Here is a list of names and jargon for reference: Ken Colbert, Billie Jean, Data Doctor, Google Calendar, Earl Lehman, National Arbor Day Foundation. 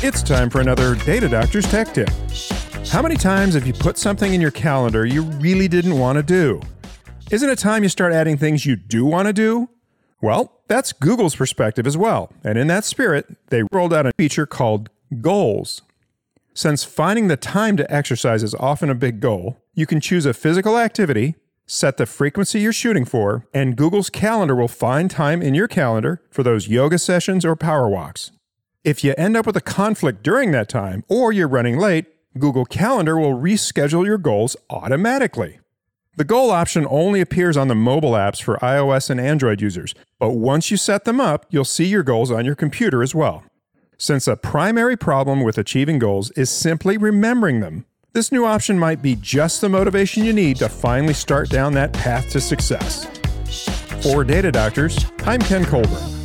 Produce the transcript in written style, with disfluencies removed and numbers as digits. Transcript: It's time for another Data Doctor's Tech Tip. How many times have you put something in your calendar you really didn't want to do? Isn't it time you start adding things you do want to do? Well, that's Google's perspective as well. And in that spirit, they rolled out a feature called Goals. Since finding the time to exercise is often a big goal, you can choose a physical activity, set the frequency you're shooting for, and Google's Calendar will find time in your calendar for those yoga sessions or power walks. If you end up with a conflict during that time or you're running late, Google Calendar will reschedule your goals automatically. The goal option only appears on the mobile apps for iOS and Android users, but once you set them up, you'll see your goals on your computer as well. Since a primary problem with achieving goals is simply remembering them, this new option might be just the motivation you need to finally start down that path to success. For Data Doctors, I'm Ken Colbert.